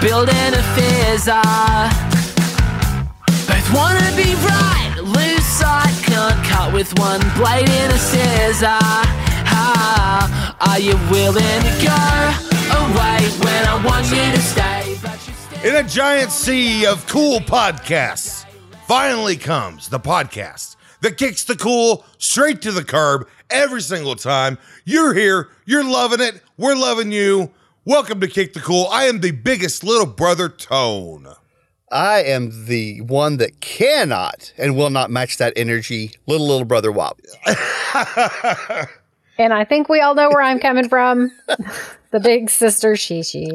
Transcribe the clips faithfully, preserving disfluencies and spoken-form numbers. building a fizzer. Both wanna be right, lose sight, can't cut with one blade in a scissor. Ah, are you willing to go away when I want you to stay? But you stay. In a giant sea of cool podcasts, finally comes the podcast that kicks the cool straight to the curb every single time. You're here, you're loving it, we're loving you. Welcome to Kick the Cool. I am the biggest little brother, Tone. I am the one that cannot and will not match that energy, little, little brother, Wop. And I think we all know where I'm coming from. The big sister, Shishi.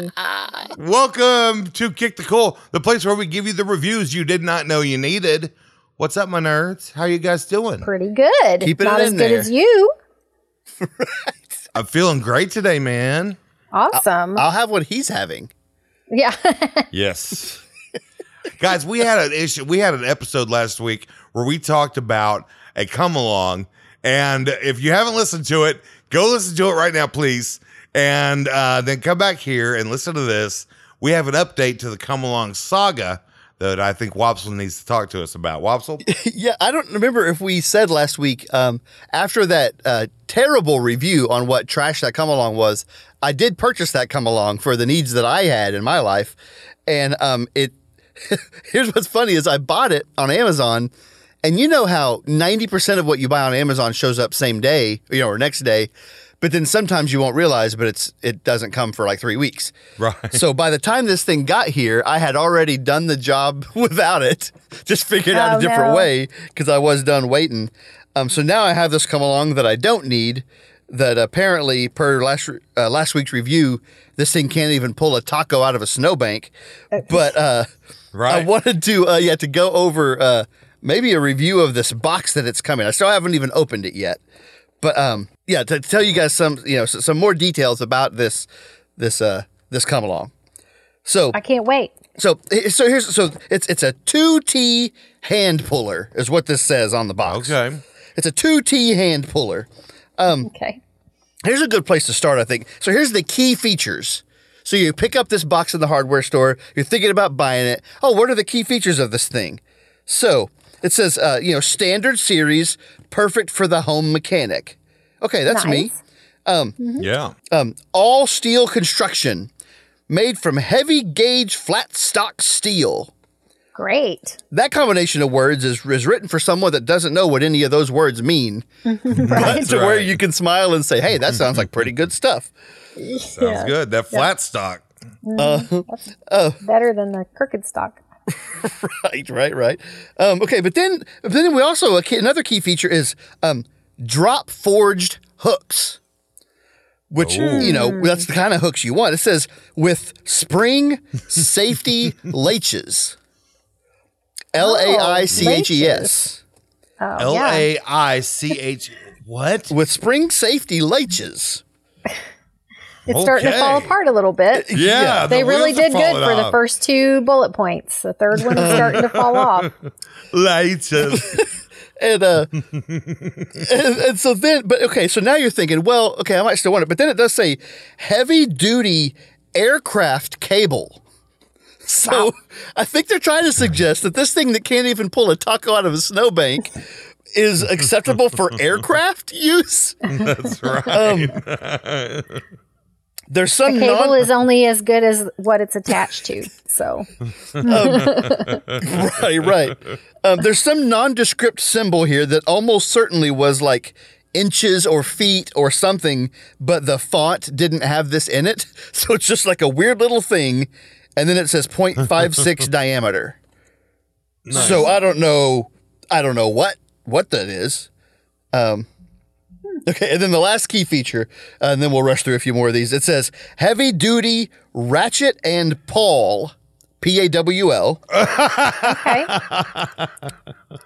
Welcome to Kick the Cool, the place where we give you the reviews you did not know you needed. What's up, my nerds? How are you guys doing? Pretty good. Keep it not in as there. Good as you. Right. I'm feeling great today, man. Awesome. I'll, I'll have what he's having. Yeah. Yes. Guys, we had an issue. We had an episode last week where we talked about a come along. And if you haven't listened to it, go listen to it right now, please. And uh, then come back here and listen to this. We have an update to the come along saga that I think Wopsle needs to talk to us about. Wopsle? Yeah, I don't remember if we said last week, um, after that uh, terrible review on what trash that come along was, I did purchase that come along for the needs that I had in my life. And um, it here's what's funny is I bought it on Amazon. And you know how ninety percent of what you buy on Amazon shows up same day, you know, or next day. But then sometimes you won't realize, but it's it doesn't come for like three weeks. Right. So by the time this thing got here, I had already done the job without it. Just figured oh, out a different no. way because I was done waiting. Um. So now I have this come along that I don't need. That apparently, per last uh, last week's review, this thing can't even pull a taco out of a snowbank. But uh, right. I wanted to uh, yeah to go over uh, maybe a review of this box that it's coming. I still haven't even opened it yet. But um, yeah, to tell you guys some you know some more details about this this uh, this come along. So I can't wait. So so here's so it's it's a two T hand puller is what this says on the box. Okay, it's a two T hand puller. Um, okay. Here's a good place to start, I think. So here's the key features. So you pick up this box in the hardware store. You're thinking about buying it. Oh, what are the key features of this thing? So it says, uh, you know, standard series, perfect for the home mechanic. Okay, that's nice. Me. Um, mm-hmm. Yeah. Um, all steel construction, made from heavy gauge flat stock steel. Great. That combination of words is, is written for someone that doesn't know what any of those words mean. Right. But to right. where you can smile and say, hey, that sounds like pretty good stuff. Sounds yeah. good. That flat yeah. stock. Mm, uh, that's uh, better than the crooked stock. Right, right, right. Um, okay, but then but then we also, another key feature is um, drop forged hooks. Which, Ooh. you know, that's the kind of hooks you want. It says, with spring safety laches. L A I C H E S. Oh, L A I C H. What? With spring safety laches. It's okay. starting to fall apart a little bit. Yeah. yeah. They the really did good for off. the first two bullet points. The third one is starting to fall off. Laches. and, uh, and, and so then, but okay, so now you're thinking, well, okay, I might still want it. But then it does say heavy duty aircraft cable. So wow. I think they're trying to suggest that this thing that can't even pull a taco out of a snowbank is acceptable for aircraft use. That's right. Um, there's some the cable non- is only as good as what it's attached to. So um, right, right. Um, there's some nondescript symbol here that almost certainly was like inches or feet or something, but the font didn't have this in it, so it's just like a weird little thing. And then it says zero point five six diameter. Nice. So I don't know, I don't know what, what that is. Um, okay, and then the last key feature, uh, and then we'll rush through a few more of these. It says heavy-duty ratchet and pawl, P A W L. Okay.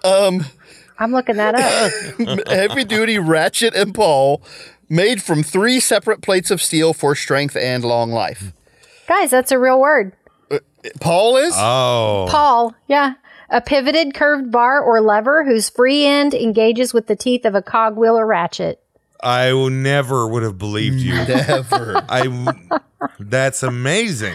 Um, I'm looking that up. Heavy-duty ratchet and pawl, made from three separate plates of steel for strength and long life. Guys, that's a real word. Uh, Paul is? Oh. Paul, yeah. A pivoted curved bar or lever whose free end engages with the teeth of a cogwheel or ratchet. I never would have believed you. Never. I, that's amazing.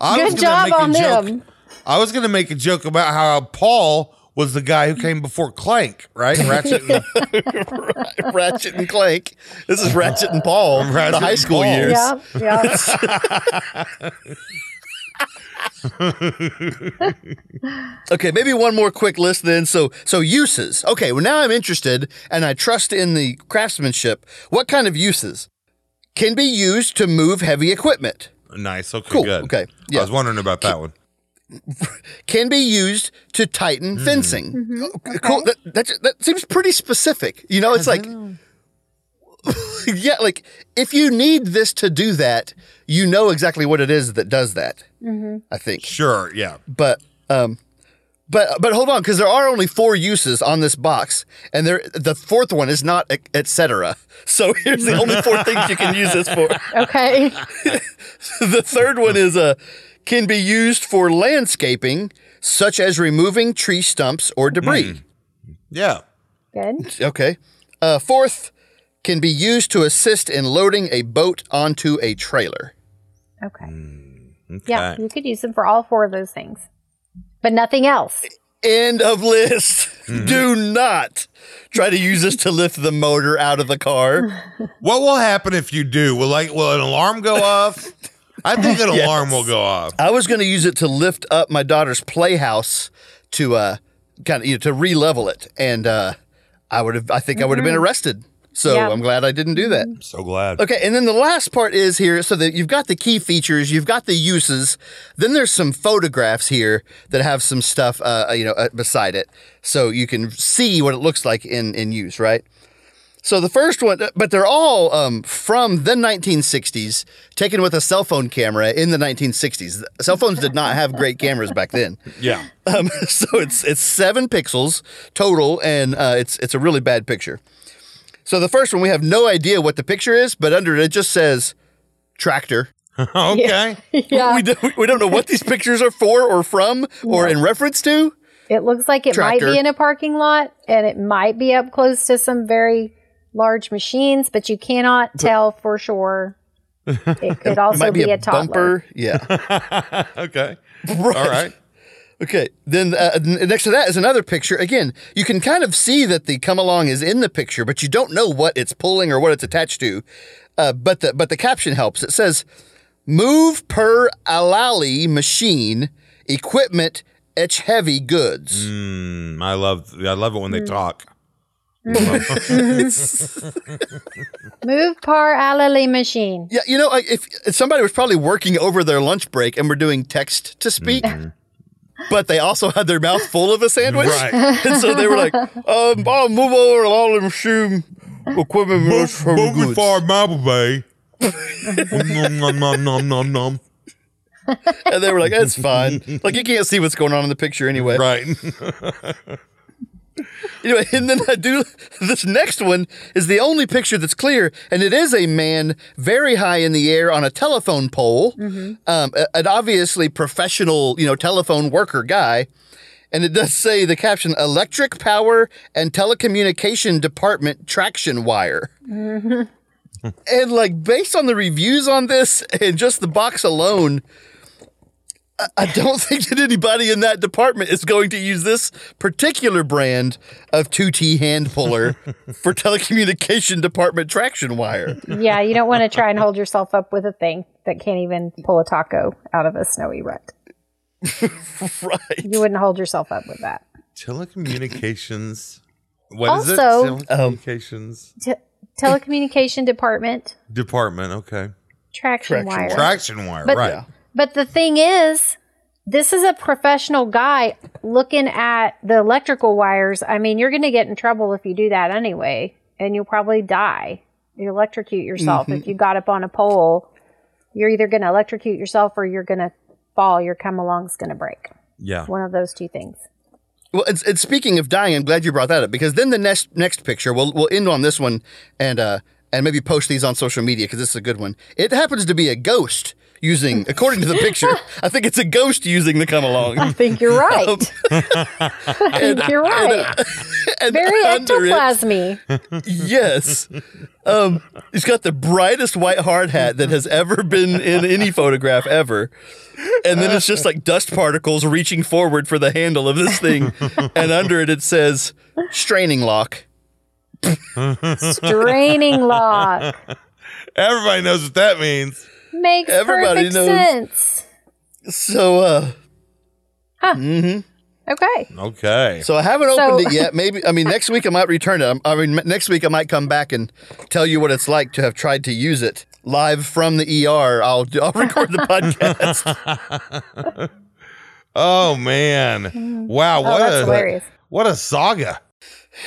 I Good was job on them. I was going to make a joke about how Paul was the guy who came before Clank, right? Ratchet and, Ratchet and Clank. This is Ratchet and Paul, Ratchet the high school Paul. years. Yeah, yeah. Okay, maybe one more quick list then. So, so uses. Okay, well now I'm interested, and I trust in the craftsmanship. What kind of uses can be used to move heavy equipment? Nice. Okay. Cool. Good. Okay. Yeah. I was wondering about that can, one. Can be used to tighten mm. fencing. Mm-hmm. Okay. Cool. That, that that seems pretty specific. You know, it's I like. Know. Yeah, like if you need this to do that, you know exactly what it is that does that. Mm-hmm. I think. Sure. Yeah. But um, but but hold on, because there are only four uses on this box, and there the fourth one is not et cetera. So here's the only four things you can use this for. Okay. The third one is a uh, can be used for landscaping, such as removing tree stumps or debris. Mm. Yeah. Good. Okay. Uh, fourth. Can be used to assist in loading a boat onto a trailer. Okay. Mm, okay. Yeah, you could use them for all four of those things, but nothing else. End of list. Mm-hmm. Do not try to use this to lift the motor out of the car. What will happen if you do? Will like will an alarm go off? I think an yes. alarm will go off. I was going to use it to lift up my daughter's playhouse to uh kind of you know, to re-level it, and uh, I would have. I think mm-hmm. I would have been arrested. So yep. I'm glad I didn't do that. I'm so glad. Okay, and then the last part is here, so that you've got the key features, you've got the uses, then there's some photographs here that have some stuff, uh, you know, uh, beside it, so you can see what it looks like in, in use, right? So the first one, but they're all um, from the nineteen sixties, taken with a cell phone camera in the nineteen sixties. Cell phones did not have great cameras back then. Yeah. Um, so it's it's seven pixels total, and uh, it's it's a really bad picture. So the first one, we have no idea what the picture is, but under it, it just says tractor. Okay. Yeah. Yeah. We, don't, we don't know what these pictures are for or from or no. in reference to. It looks like it tractor. might be in a parking lot, and it might be up close to some very large machines, but you cannot tell for sure. It could also it might be, be a, a toddler. Bumper. Yeah. Okay. Right. All right. Okay, then uh, next to that is another picture. Again, you can kind of see that the come along is in the picture, but you don't know what it's pulling or what it's attached to. Uh, but the but the caption helps. It says, "Move per allali machine equipment etch heavy goods." Mm, I love I love it when they mm. talk. Move par allali machine. Yeah, you know, if, if somebody was probably working over their lunch break and were doing text to speak. Mm-hmm. But they also had their mouth full of a sandwich. Right. And so they were like, um, I'll move over and all them shoe equipment. Moving far Bible Bay. Nom, nom, nom, nom, nom, nom. And they were like, that's fine. Like, you can't see what's going on in the picture anyway. Right. Anyway, and then I do this next one is the only picture that's clear, and it is a man very high in the air on a telephone pole, mm-hmm. um, a, an obviously professional, you know, telephone worker guy, and it does say the caption: "Electric Power and Telecommunication Department Traction Wire." Mm-hmm. And like based on the reviews on this and just the box alone. I don't think that anybody in that department is going to use this particular brand of two T hand puller for telecommunication department traction wire. Yeah, you don't want to try and hold yourself up with a thing that can't even pull a taco out of a snowy rut. Right. You wouldn't hold yourself up with that. Telecommunications. What also, is it? Telecommunications. Um, te- telecommunication department. Department, okay. Traction, traction wire. Traction wire, but, right. Yeah. But the thing is, this is a professional guy looking at the electrical wires. I mean, you're going to get in trouble if you do that anyway, and you'll probably die. You electrocute yourself mm-hmm. if you got up on a pole. You're either going to electrocute yourself or you're going to fall. Your come along's going to break. Yeah, one of those two things. Well, it's, it's speaking of dying. I'm glad you brought that up because then the next next picture we'll we'll end on this one and uh and maybe post these on social media because this is a good one. It happens to be a ghost. using, according to the picture, I think it's a ghost using the come along. I think you're right. Um, I think and, you're right. And, uh, very ectoplasmy. It, yes. Um, he's got the brightest white hard hat that has ever been in any photograph ever. And then it's just like dust particles reaching forward for the handle of this thing. And under it, it says, straining lock. Straining lock. Everybody knows what that means. Makes Everybody perfect knows. sense. So, uh. Huh. Mm-hmm. Okay. Okay. So I haven't opened so, it yet. Maybe, I mean, next week I might return it. I mean, next week I might come back and tell you what it's like to have tried to use it live from the E R. I'll, I'll record the podcast. Oh, man. Wow. Oh, what that's a, hilarious. What a saga.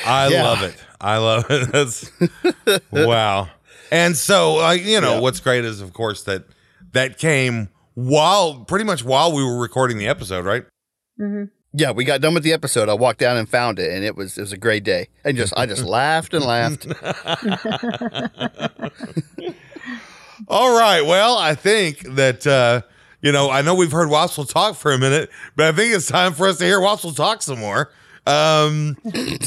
I yeah. love it. I love it. That's, wow. And so, uh, you know, yeah. what's great is, of course, that that came while, pretty much while we were recording the episode, right? Mm-hmm. Yeah, we got done with the episode. I walked down and found it, and it was it was a great day. And just I just laughed and laughed. All right. Well, I think that, uh, you know, I know we've heard Wopsle talk for a minute, but I think it's time for us to hear Wopsle talk some more. Um,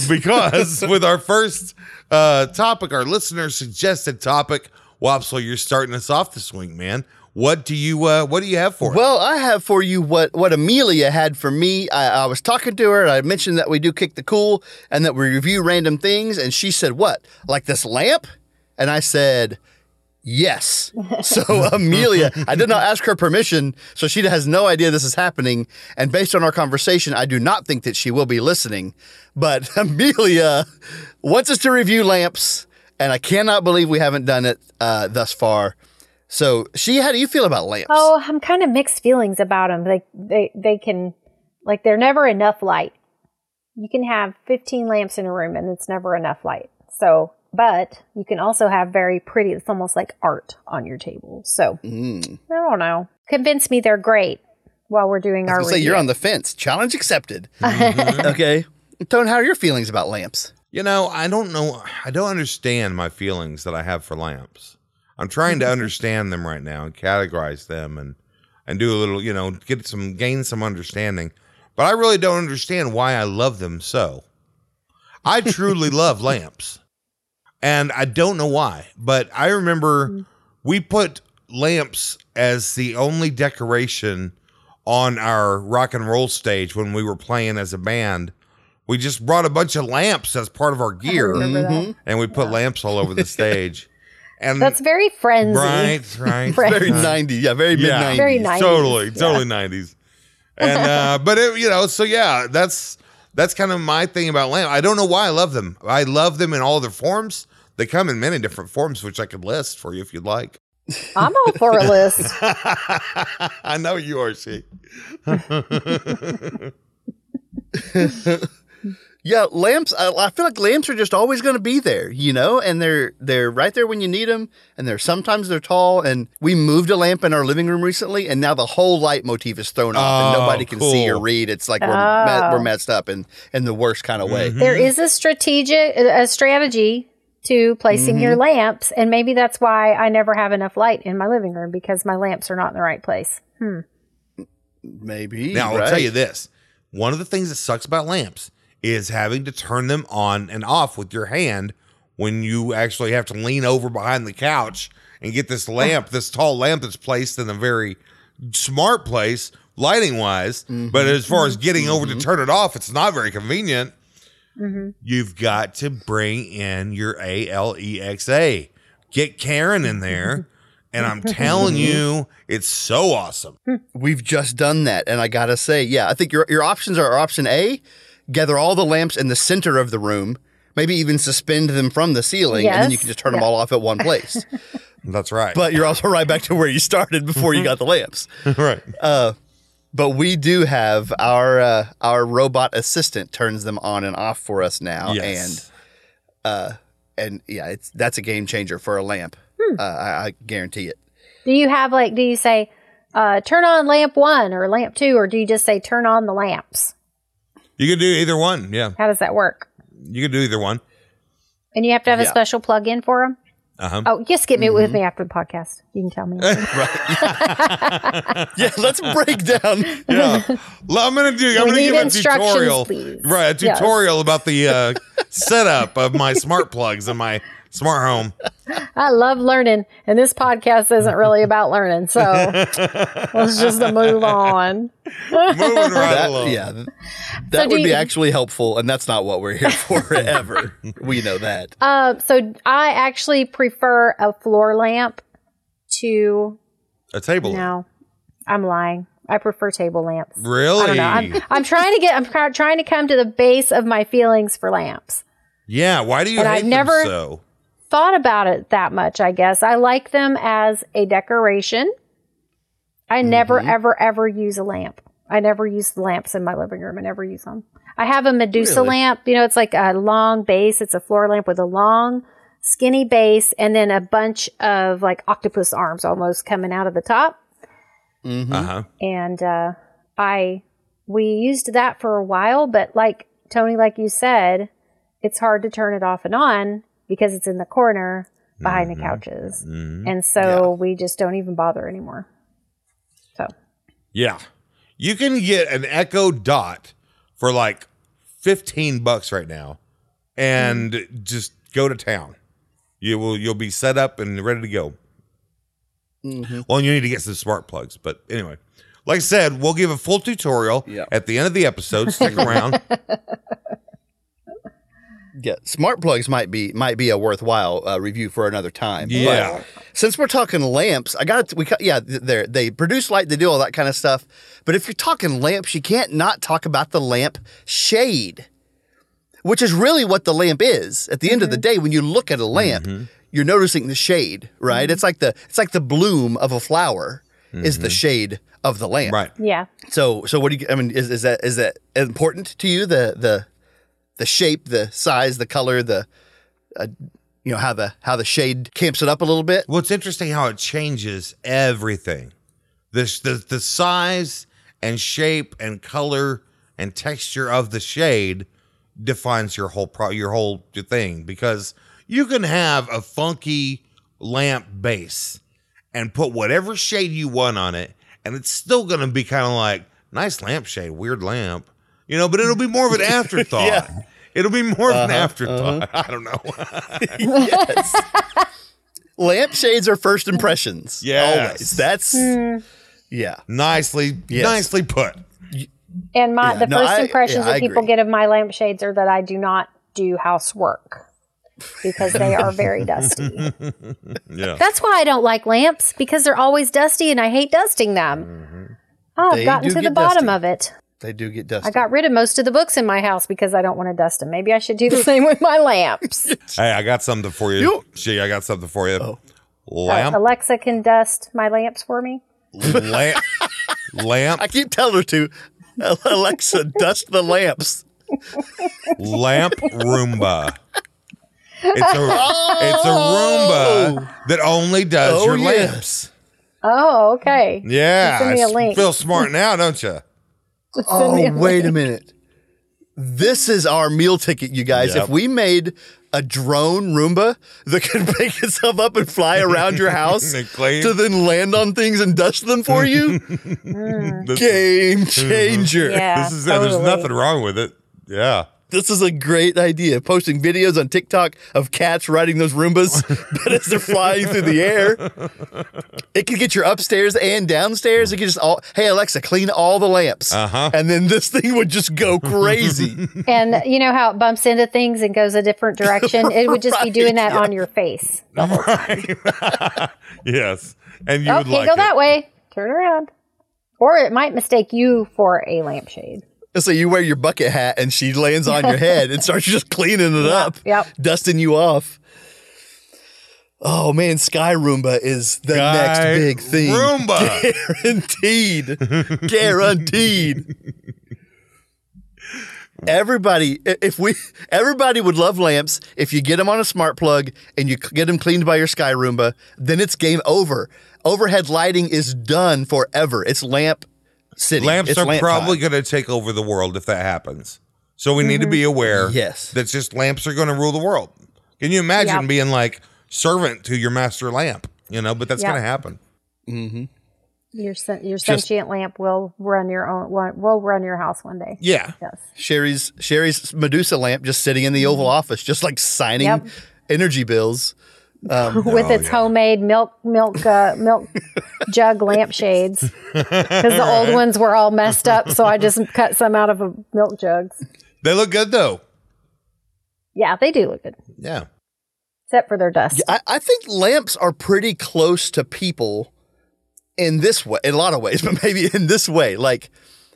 because with our first uh, topic, our listener suggested topic, Wopsle, you're starting us off this week, man. What do you uh, what do you have for us? Well, I have for you what, what Amelia had for me. I, I was talking to her, and I mentioned that we do Kick the Cool and that we review random things. And she said, what, like this lamp? And I said, yes. So Amelia, I did not ask her permission, so she has no idea this is happening. And based on our conversation, I do not think that she will be listening. But Amelia wants us to review lamps, and I cannot believe we haven't done it uh, thus far. So, she, how do you feel about lamps? Oh, I'm kind of mixed feelings about them. Like they, they can, like they're never enough light. You can have fifteen lamps in a room, and it's never enough light. So. But you can also have very pretty, it's almost like art on your table. So, mm. I don't know. Convince me they're great while we're doing our review. I was going to say, you're on the fence. Challenge accepted. Mm-hmm. Okay. Tone, how are your feelings about lamps? You know, I don't know. I don't understand my feelings that I have for lamps. I'm trying to understand them right now and categorize them and, and do a little, you know, get some, gain some understanding. But I really don't understand why I love them so. I truly love lamps. And I don't know why, but I remember we put lamps as the only decoration on our rock and roll stage when we were playing as a band. We just brought a bunch of lamps as part of our gear, mm-hmm. and we put yeah. lamps all over the stage. And that's very Friends-y. Right, right. Friends. Very nineties. Yeah, very yeah, mid-nineties. Very nineties. Totally, totally yeah. nineties. And uh, but, it, you know, so yeah, that's that's kind of my thing about lamps. I don't know why I love them. I love them in all their forms. They come in many different forms, which I could list for you if you'd like. I'm all for a list. I know you are, she. Yeah, lamps. I, I feel like lamps are just always going to be there, you know, and they're they're right there when you need them. And they're sometimes they're tall. And we moved a lamp in our living room recently, and now the whole light motif is thrown off, oh, and nobody can cool. see or read. It's like we're oh. met, we're messed up in in the worst kind of way. Mm-hmm. There is a strategic a strategy. to placing mm-hmm. your lamps, and maybe that's why I never have enough light in my living room, because my lamps are not in the right place. Hmm. Maybe. Now, right? I'll tell you this. One of the things that sucks about lamps is having to turn them on and off with your hand when you actually have to lean over behind the couch and get this lamp, this tall lamp that's placed in a very smart place, lighting-wise, mm-hmm. but as far as getting mm-hmm. over to turn it off, it's not very convenient. Mm-hmm. You've got to bring in your A L E X A. Get Karen in there, and I'm telling you, it's so awesome. We've just done that, and I gotta say, yeah, I think your your options are option A, gather all the lamps in the center of the room, maybe even suspend them from the ceiling, yes. and then you can just turn yeah. them all off at one place. That's right. But you're also right back to where you started before you got the lamps. Right. Uh But we do have our uh, our robot assistant turns them on and off for us now, yes. and uh, and yeah, it's that's a game changer for a lamp. Hmm. Uh, I, I guarantee it. Do you have like? Do you say uh, turn on lamp one or lamp two, or do you just say turn on the lamps? You can do either one. Yeah. How does that work? You can do either one. And you have to have yeah. a special plug-in for them. Uh-huh. Oh, just get me mm-hmm. with me after the podcast. You can tell me. Right. Yeah, let's break down. Yeah. Well, I'm going to do I'm gonna give a tutorial. Please. Right, a tutorial yes. about the uh, setup of my smart plugs and my smart home. I love learning, and this podcast isn't really about learning, so let's just move on. Moving right along. Yeah, that so would be you, actually helpful, and that's not what we're here for ever. We know that. Uh, so I actually prefer a floor lamp to a table lamp. No, I'm lying. I prefer table lamps. Really? I don't know. I'm, I'm trying to get. I'm trying to come to the base of my feelings for lamps. Yeah. Why do you and hate I've them never, so? Thought about it that much, I guess. I like them as a decoration. I mm-hmm. never, ever, ever use a lamp. I never use the lamps in my living room. I never use them. I have a Medusa really? lamp. You know, it's like a long base. It's a floor lamp with a long, skinny base and then a bunch of like octopus arms almost coming out of the top. Mm-hmm. Uh-huh. And uh, I we used that for a while, but like Tony, like you said, it's hard to turn it off and on. Because it's in the corner behind mm-hmm. the couches. Mm-hmm. And so yeah. we just don't even bother anymore. So, yeah. You can get an Echo Dot for like fifteen bucks right now and mm-hmm. just go to town. You will, you'll be set up and ready to go. Mm-hmm. Well, you need to get some smart plugs. But anyway, like I said, we'll give a full tutorial yep. at the end of the episode. Stick around. Yeah, smart plugs might be might be a worthwhile uh, review for another time. Yeah. But since we're talking lamps, I got we yeah they they produce light, they do all that kind of stuff. But if you're talking lamps, you can't not talk about the lamp shade, which is really what the lamp is. At the mm-hmm. end of the day, when you look at a lamp, mm-hmm. you're noticing the shade, right? Mm-hmm. It's like the it's like the bloom of a flower mm-hmm. is the shade of the lamp, right? Yeah. So so what do you? I mean, is is that is that important to you? The the The shape, the size, the color, the uh, you know how the how the shade camps it up a little bit. Well, it's interesting how it changes everything. This the the size and shape and color and texture of the shade defines your whole pro your whole thing, because you can have a funky lamp base and put whatever shade you want on it, and it's still going to be kind of like nice lampshade, weird lamp. You know, but it'll be more of an afterthought. yeah. It'll be more of uh-huh, an afterthought. Uh-huh. I don't know. yes. Lampshades are first impressions. Yeah. Always. That's, mm. yeah. Nicely, yes. nicely put. And my yeah, the no, first impressions I, yeah, that I people agree. get of my lampshades are that I do not do housework because they are very dusty. yeah. That's why I don't like lamps, because they're always dusty and I hate dusting them. Mm-hmm. Oh, I've they gotten to the bottom dusty. of it. They do get dusty. I got rid of most of the books in my house because I don't want to dust them. Maybe I should do the same with my lamps. Hey, I got something for you. you. She, I got something for you. Oh. Lamp. Uh, Alexa can dust my lamps for me. Lamp. Lamp. I keep telling her to. Alexa, dust the lamps. Lamp Roomba. It's a, oh! it's a Roomba that only does oh, your yeah. lamps. Oh, okay. Yeah. Send me a link. Feel smart now, don't you? Oh, wait a minute. This is our meal ticket, you guys. Yep. If we made a drone Roomba that could pick itself up and fly around your house to then land on things and dust them for you, mm. game changer. Yeah, this is totally. There's nothing wrong with it. Yeah. This is a great idea. Posting videos on TikTok of cats riding those Roombas, but as they're flying through the air, it can get your upstairs and downstairs. It can just all, hey, Alexa, clean all the lamps. Uh-huh. And then this thing would just go crazy. And you know how it bumps into things and goes a different direction? It would just right, be doing that yeah. on your face. The whole time. yes. And you oh, would can't like go it. that way. Turn around. Or it might mistake you for a lampshade. So you wear your bucket hat and she lands on your head and starts just cleaning it up, yep. dusting you off. Oh, man, Sky Roomba is the Sky next big thing. Roomba. Guaranteed. Guaranteed. Everybody, if we, everybody would love lamps. If you get them on a smart plug and you get them cleaned by your Sky Roomba, then it's game over. Overhead lighting is done forever. It's lamp City. Lamps it's are lamp probably going to take over the world if that happens. So we mm-hmm. need to be aware yes. that just lamps are going to rule the world. Can you imagine yep. being like, servant to your master lamp, you know, but that's yep. going to happen. Mm-hmm. Your your sentient Just, lamp will run your own will run your house one day. Yeah. Yes. Sherry's Sherry's Medusa lamp just sitting in the Oval Office, just like signing yep. energy bills um, with oh, its yeah. homemade milk milk uh, milk jug lampshades, because the old ones were all messed up. So I just cut some out of a milk jugs. They look good though. Yeah, they do look good. Yeah. Except for their dust. I, I think lamps are pretty close to people. In this way, in a lot of ways, but maybe in this way, like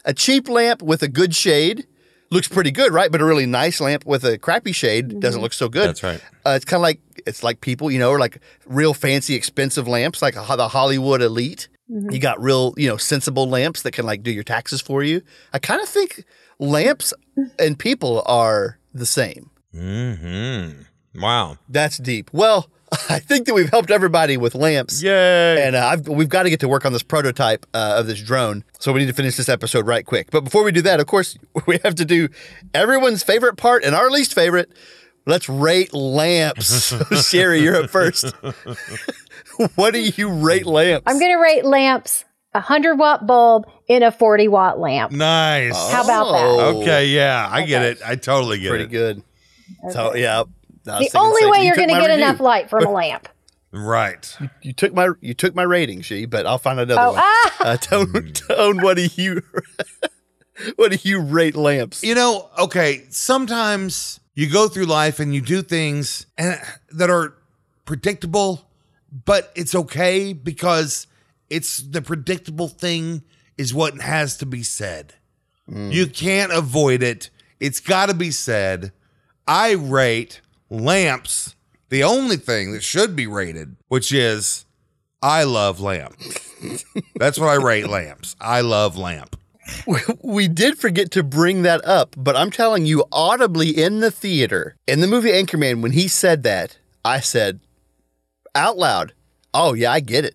a cheap lamp with a good shade looks pretty good, right? But a really nice lamp with a crappy shade mm-hmm. doesn't look so good. That's right. Uh, it's kind of like it's like people, you know, or like real fancy, expensive lamps, like a, the Hollywood elite. Mm-hmm. You got real, you know, sensible lamps that can like do your taxes for you. I kind of think lamps and people are the same. Mm-hmm. Wow, that's deep. Well. I think that we've helped everybody with lamps. Yay. And uh, I've, we've got to get to work on this prototype uh, of this drone. So we need to finish this episode right quick. But before we do that, of course, we have to do everyone's favorite part and our least favorite. Let's rate lamps. Sherry, you're up first. What do you rate lamps? I'm going to rate lamps a one hundred watt bulb in a forty watt lamp. Nice. How about that? Okay, yeah. I okay. get it. I totally get Pretty it. Pretty good. Okay. So, yeah. The only way you're going to get enough light from a lamp. Right. You, you took my you took my rating, G, but I'll find another oh, one. Ah! Uh, tone, tone, what do you what do you rate lamps? You know, okay, sometimes you go through life and you do things and, that are predictable, but it's okay because it's the predictable thing is what has to be said. Mm. You can't avoid it. It's got to be said. I rate lamps the only thing that should be rated, which is I love lamp. That's what I rate lamps. I love lamp. We did forget to bring that up, but I'm telling you, audibly in the theater in the movie Anchorman, when he said that, I said out loud, oh yeah, I get it.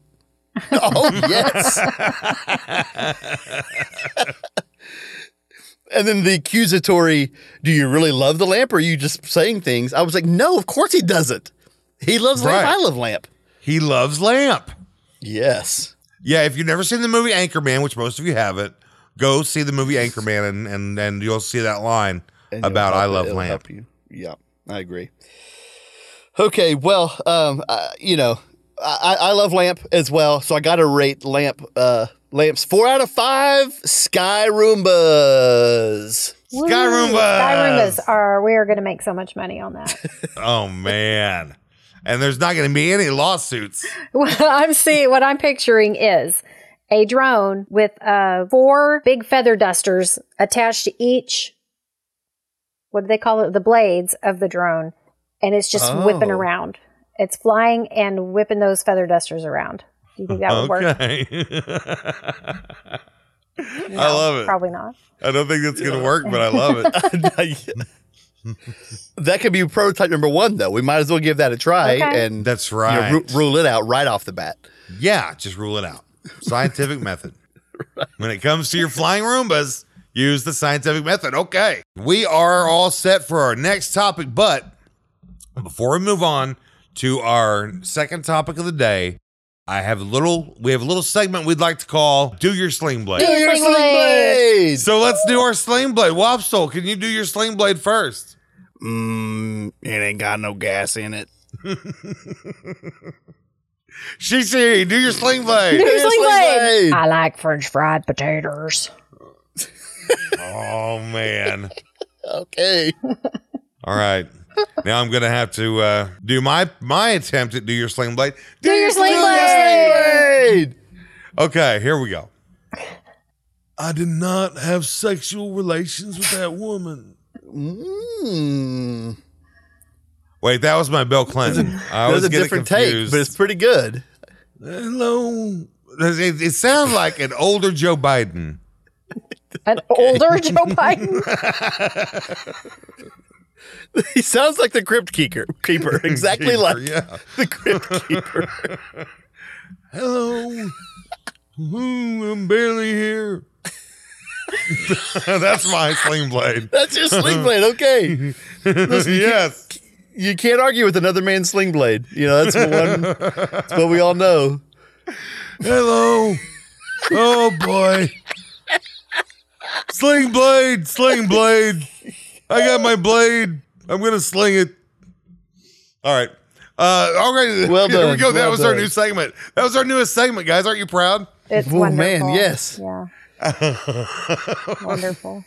Oh yes. And then the accusatory, do you really love the lamp or are you just saying things? I was like, no, of course he doesn't. He loves right. lamp. I love lamp. He loves lamp. Yes. Yeah, if you've never seen the movie Anchorman, which most of you haven't, go see the movie Anchorman and and, and you'll see that line and about I love lamp. Help you. Yeah, I agree. Okay, well, um, uh, you know, I, I love lamp as well, so I got to rate lamp uh Lamps four out of five Sky Roombas. Woo. Sky Roombas. Sky Roombas are we are going to make so much money on that. Oh man! And there's not going to be any lawsuits. Well, I'm seeing what I'm picturing is a drone with uh, four big feather dusters attached to each. What do they call it? The blades of the drone, and it's just oh. whipping around. It's flying and whipping those feather dusters around. Do you think that would okay. work? No, I love it. Probably not. I don't think that's going to work, but I love it. That could be prototype number one, though. We might as well give that a try. Okay. And that's right. You know, ru rule it out right off the bat. Yeah, just rule it out. Scientific method. Right. When it comes to your flying Roombas, use the scientific method. Okay. We are all set for our next topic, but before we move on to our second topic of the day, I have a little, we have a little segment we'd like to call Do Your Sling Blade. Do Your Sling Blade! So let's do our Sling Blade. Wopsle, can you do your Sling Blade first? Mmm, it ain't got no gas in it. Shishi, do your Sling Blade. Do your Sling, sling blade. blade. I like French fried potatoes. Oh, man. Okay. All right. Now I'm going to have to uh, do my my attempt at Do Your Sling Blade. Do, do your Sling Blade! Okay, here we go. I did not have sexual relations with that woman. Mm. Wait, that was my Bill Clinton. I always get confused. That was a different take, but it's pretty good. Hello. It, it sounds like an older Joe Biden. An older Joe Biden? He sounds like the Crypt Keeper. Keeper, exactly keeper, like yeah. the Crypt Keeper. Hello, Ooh, I'm barely here. That's my Sling Blade. That's your Sling Blade. Okay. Listen, yes. Keep, you can't argue with another man's sling blade. You know, that's what, one, that's what we all know. Hello. Oh, boy. Sling blade, sling blade. I got my blade. I'm going to sling it. All right. Uh, all right. Well done. There we go. Well that was done. Our new segment. That was our newest segment, guys. Aren't you proud? It's oh, wonderful. Man, yes. Yeah. Wonderful.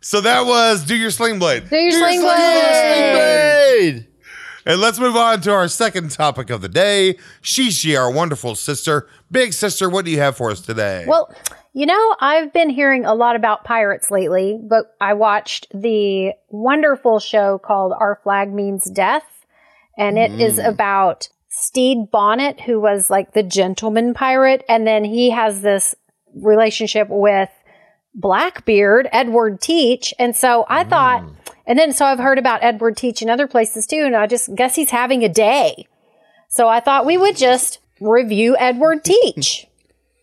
So that was Do Your Sling Blade. Do Your, do sling, your sling, blade. sling Blade. And let's move on to our second topic of the day. Shishi, our wonderful sister. Big sister, what do you have for us today? Well, you know, I've been hearing a lot about pirates lately, but I watched the wonderful show called Our Flag Means Death. And it mm. is about Stede Bonnet, who was like the gentleman pirate. And then he has this relationship with Blackbeard, Edward Teach. And so I mm. thought, and then so I've heard about Edward Teach in other places too. And I just guess he's having a day. So I thought we would just review Edward Teach.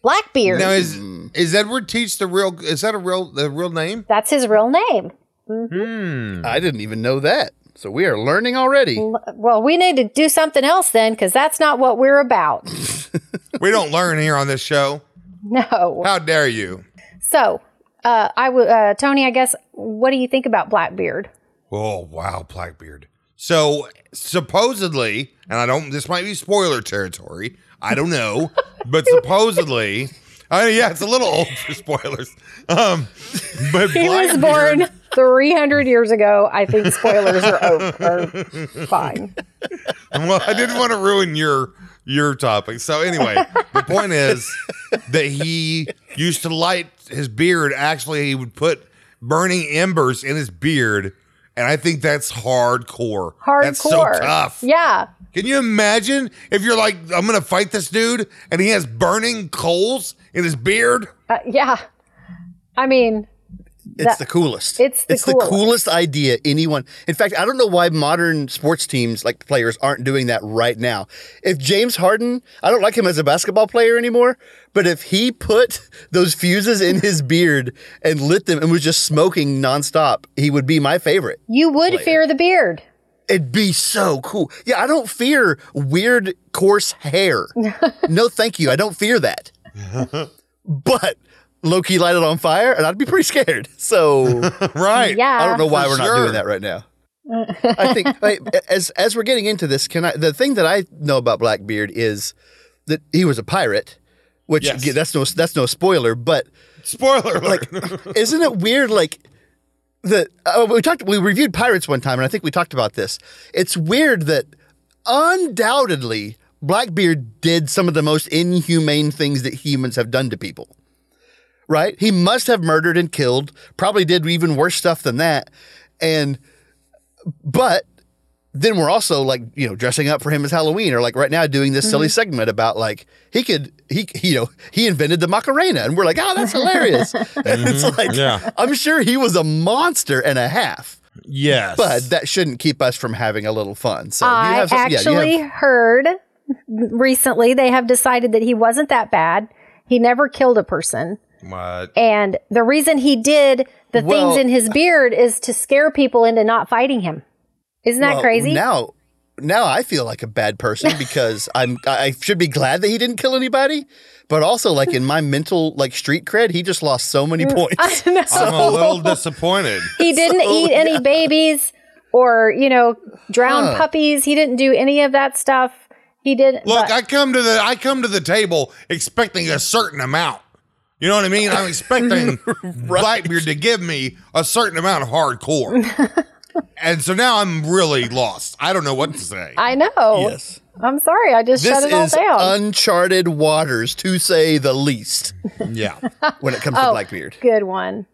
Blackbeard. Now is, is Edward Teach the real, is that a real, the real name? That's his real name. Mm-hmm. Hmm. I didn't even know that. So we are learning already. Well, we need to do something else then, because that's not what we're about. We don't learn here on this show. No. How dare you? So, uh, I w- uh, Tony, I guess, what do you think about Blackbeard? Oh, wow, Blackbeard. So, supposedly, and I don't, this might be spoiler territory. I don't know. But supposedly, I mean, yeah, it's a little old for spoilers. Um, but he was born three hundred years ago. I think spoilers are, over, are fine. Well, I didn't want to ruin your your topic. So anyway, the point is that he used to light his beard. Actually, he would put burning embers in his beard. And I think that's hardcore. Hardcore. That's so tough. Yeah. Can you imagine if you're like, I'm going to fight this dude and he has burning coals in his beard? Uh, yeah. I mean. It's that, the coolest. It's the it's coolest. the coolest idea anyone. In fact, I don't know why modern sports teams, like players, aren't doing that right now. If James Harden, I don't like him as a basketball player anymore, but if he put those fuses in his beard and lit them and was just smoking nonstop, he would be my favorite. You would player. fear the beard. It'd be so cool. Yeah, I don't fear weird, coarse hair. No, thank you. I don't fear that. But low-key light it on fire, and I'd be pretty scared. So, right? Yeah. I don't know why we're sure. not doing that right now. I think I, as as we're getting into this, can I? The thing that I know about Blackbeard is that he was a pirate, which yes. again, that's no that's no spoiler, but spoiler alert. Like, isn't it weird? Like the uh, we talked, we reviewed pirates one time, and I think we talked about this. It's weird that undoubtedly Blackbeard did some of the most inhumane things that humans have done to people. Right? He must have murdered and killed, probably did even worse stuff than that. And, but then we're also like, you know, dressing up for him as Halloween or like right now doing this mm-hmm. silly segment about like, he could, he, you know, he invented the Macarena and we're like, oh, that's hilarious. Mm-hmm. It's like, yeah. I'm sure he was a monster and a half. Yes. But that shouldn't keep us from having a little fun. So I you have some, actually yeah, you have, heard recently they have decided that he wasn't that bad. He never killed a person. What? And the reason he did the well, things in his beard is to scare people into not fighting him. Isn't that well, crazy? Now, now I feel like a bad person because I'm. I should be glad that he didn't kill anybody, but also like in my mental like street cred, he just lost so many points. I know. So, I'm a little disappointed. He didn't so, eat yeah. any babies or you know drown huh. puppies. He didn't do any of that stuff. He didn't. Look, but, I come to the I come to the table expecting a certain amount. You know what I mean? I'm expecting right. Blackbeard to give me a certain amount of hardcore. And so now I'm really lost. I don't know what to say. I know. Yes. I'm sorry. I just this shut it all down. This is uncharted waters, to say the least. Yeah. When it comes oh, to Blackbeard. Good one.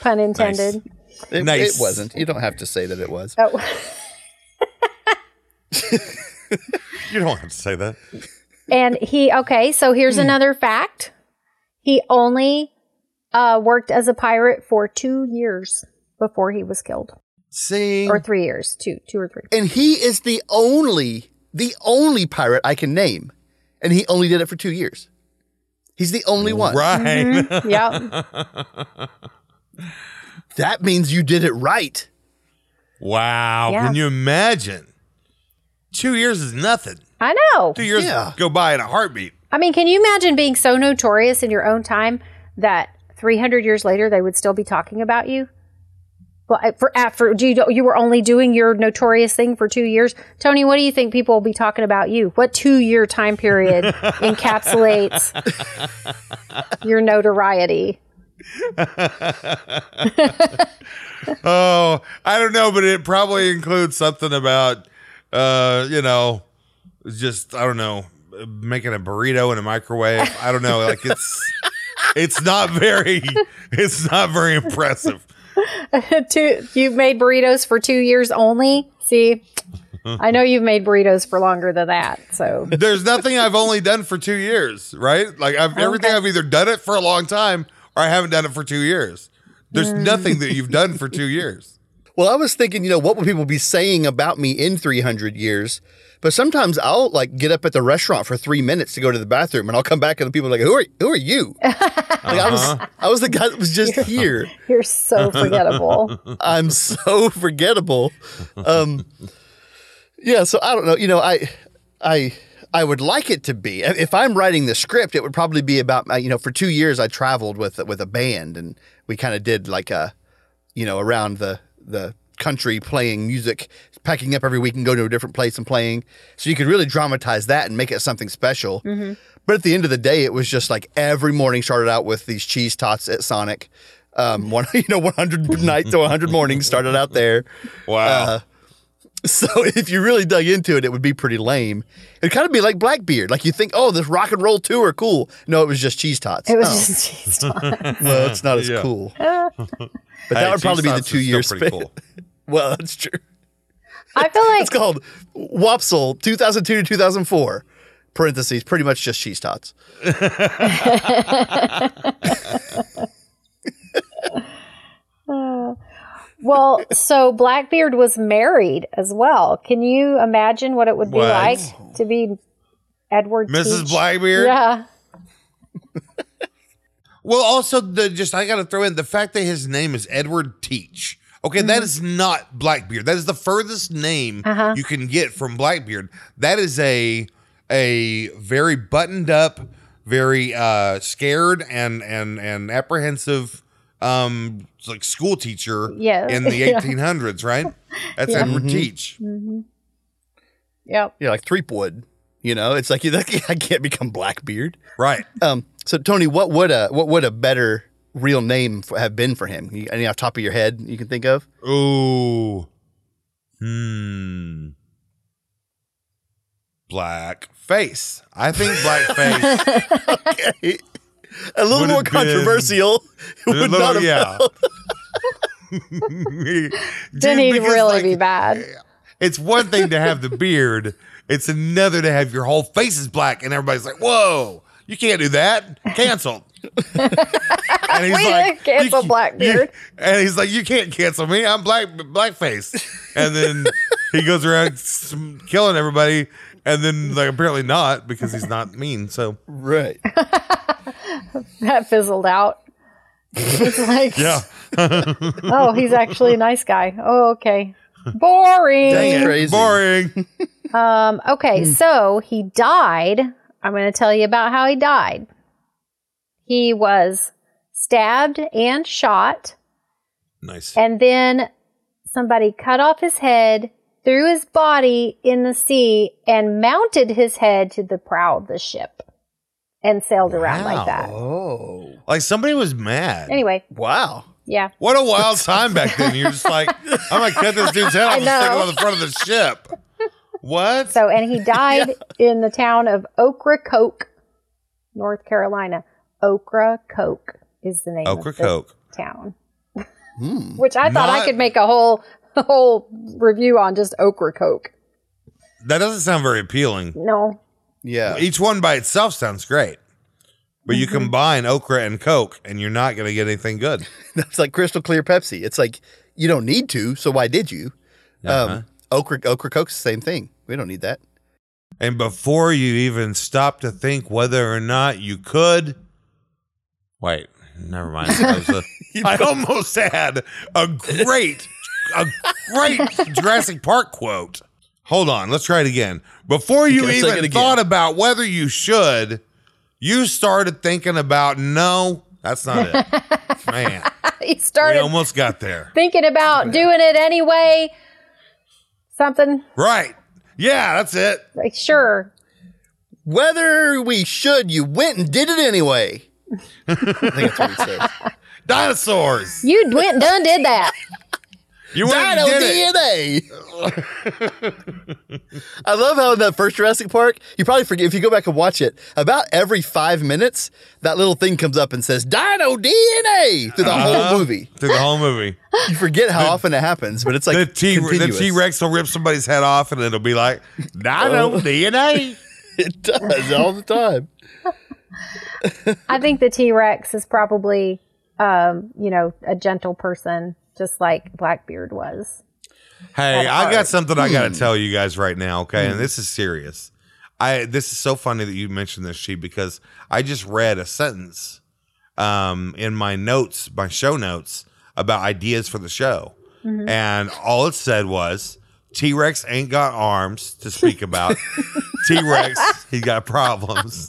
Pun intended. Nice. It, nice. It wasn't. You don't have to say that it was. Oh. You don't have to say that. And he, okay, so here's hmm. another fact. He only uh, worked as a pirate for two years before he was killed. See? Or three years. Two two or three. And he is the only, the only pirate I can name. And he only did it for two years. He's the only one. Right. Mm-hmm. Yep. That means you did it right. Wow. Yeah. Can you imagine? Two years is nothing. I know. Two years yeah. go by in a heartbeat. I mean, can you imagine being so notorious in your own time that three hundred years later they would still be talking about you? Well, for after you, you were only doing your notorious thing for two years. Tony, what do you think people will be talking about you? What two-year time period encapsulates your notoriety? Oh, I don't know, but it probably includes something about, uh, you know, just, I don't know, making a burrito in a microwave. I don't know. Like it's, it's not very, it's not very impressive. two, you've made burritos for two years only. See, I know you've made burritos for longer than that. So there's nothing I've only done for two years, right? Like I've okay. everything I've either done it for a long time or I haven't done it for two years. There's mm. nothing that you've done for two years. Well, I was thinking, you know, what would people be saying about me in three hundred years? But sometimes I'll like get up at the restaurant for three minutes to go to the bathroom, and I'll come back and the people are like, "Who are who are you?" Uh-huh. Like I was I was the guy that was just you're, here. You're so forgettable. I'm so forgettable. Um, yeah, so I don't know. You know, I I I would like it to be. If I'm writing the script, it would probably be about my, you know, for two years I traveled with with a band, and we kind of did like a, you know, around the the. country playing music, packing up every week and go to a different place and playing. So you could really dramatize that and make it something special. Mm-hmm. But at the end of the day, it was just like every morning started out with these cheese tots at Sonic. Um, one, you know, one hundred nights to one hundred mornings started out there. Wow. Uh, so if you really dug into it, it would be pretty lame. It'd kind of be like Blackbeard. Like you think, oh, this rock and roll tour, cool. No, it was just cheese tots. It was oh. just cheese tots. Well, it's not as yeah. cool. But that hey, would probably be the two-year span. Cool. Well, that's true. I feel like it's called Wopsle two thousand two to two thousand four, parentheses, pretty much just cheese tots. uh, well, so Blackbeard was married as well. Can you imagine what it would be what? like to be Edward Missus Teach? Blackbeard? Yeah. Well, also, the just I got to throw in the fact that his name is Edward Teach. Okay, mm-hmm. that is not Blackbeard. That is the furthest name uh-huh. you can get from Blackbeard. That is a a very buttoned up, very uh, scared and and and apprehensive, um, like school teacher yeah. in the eighteen hundreds, right? That's yeah. Edward mm-hmm. Teach. Mm-hmm. Yep. Yeah, like Threepwood. You know, it's like I can't become Blackbeard, right? Um. So Tony, what would a what would a better real name for, have been for him? You, any off top of your head you can think of? Ooh. Hmm. Blackface. I think Blackface. Okay. A little more controversial. Been, would little, not yeah. Dude, then he'd really like, be bad. It's one thing to have the beard. It's another to have your whole face is black and everybody's like, whoa, you can't do that. Canceled. And he's we like, cancel Blackbeard. You, and he's like, you can't cancel me. I'm black, blackface. And then he goes around killing everybody. And then, like, apparently not because he's not mean. So right, that fizzled out. It's like, yeah. Oh, he's actually a nice guy. Oh, okay. Boring. Dang it. Crazy. Boring. Um. Okay. So he died. I'm going to tell you about how he died. He was stabbed and shot. Nice. And then somebody cut off his head, threw his body in the sea, and mounted his head to the prow of the ship and sailed wow. around like that. Oh. Like somebody was mad. Anyway. Wow. Yeah. What a wild time back then. You're just like, I'm going to cut this dude's head off and stick him on the front of the ship. What? So, and he died yeah. in the town of Ocracoke, North Carolina. Ocracoke is the name Ocracoke. of the town, mm, which I thought not, I could make a whole a whole review on just Ocracoke. That doesn't sound very appealing. No. Yeah. Each one by itself sounds great, but mm-hmm. you combine okra and coke, and you're not going to get anything good. That's like crystal clear Pepsi. It's like you don't need to, so why did you? Uh-huh. Um, okra Ocracoke's the same thing. We don't need that. And before you even stop to think whether or not you could. Wait, never mind. I, was a, I almost had a great a great Jurassic Park quote. Hold on, let's try it again. Before you okay, even thought about whether you should, you started thinking about, no, that's not it. Man. He started. We almost got there. Thinking about yeah. doing it anyway. Something. Right. Yeah, that's it. Like, sure. Whether we should, you went and did it anyway. I think that's what he said. Dinosaurs. You went and done did that. You went Dino and did D N A. It. I love how in that first Jurassic Park, you probably forget, if you go back and watch it, about every five minutes, that little thing comes up and says, Dino D N A, through the uh, whole movie. Through the whole movie. You forget how the, often it happens, but it's like the T- continuous. The T-Rex will rip somebody's head off, and it'll be like, Dino oh. D N A. It does, all the time. I think the T-Rex is probably, um, you know, a gentle person. Just like Blackbeard was. Hey, I got something I got to tell you guys right now, okay? Mm. And this is serious. I This is so funny that you mentioned this, She, because I just read a sentence um, in my notes, my show notes, about ideas for the show. Mm-hmm. And all it said was, T-Rex ain't got arms to speak about. T-Rex, he got problems.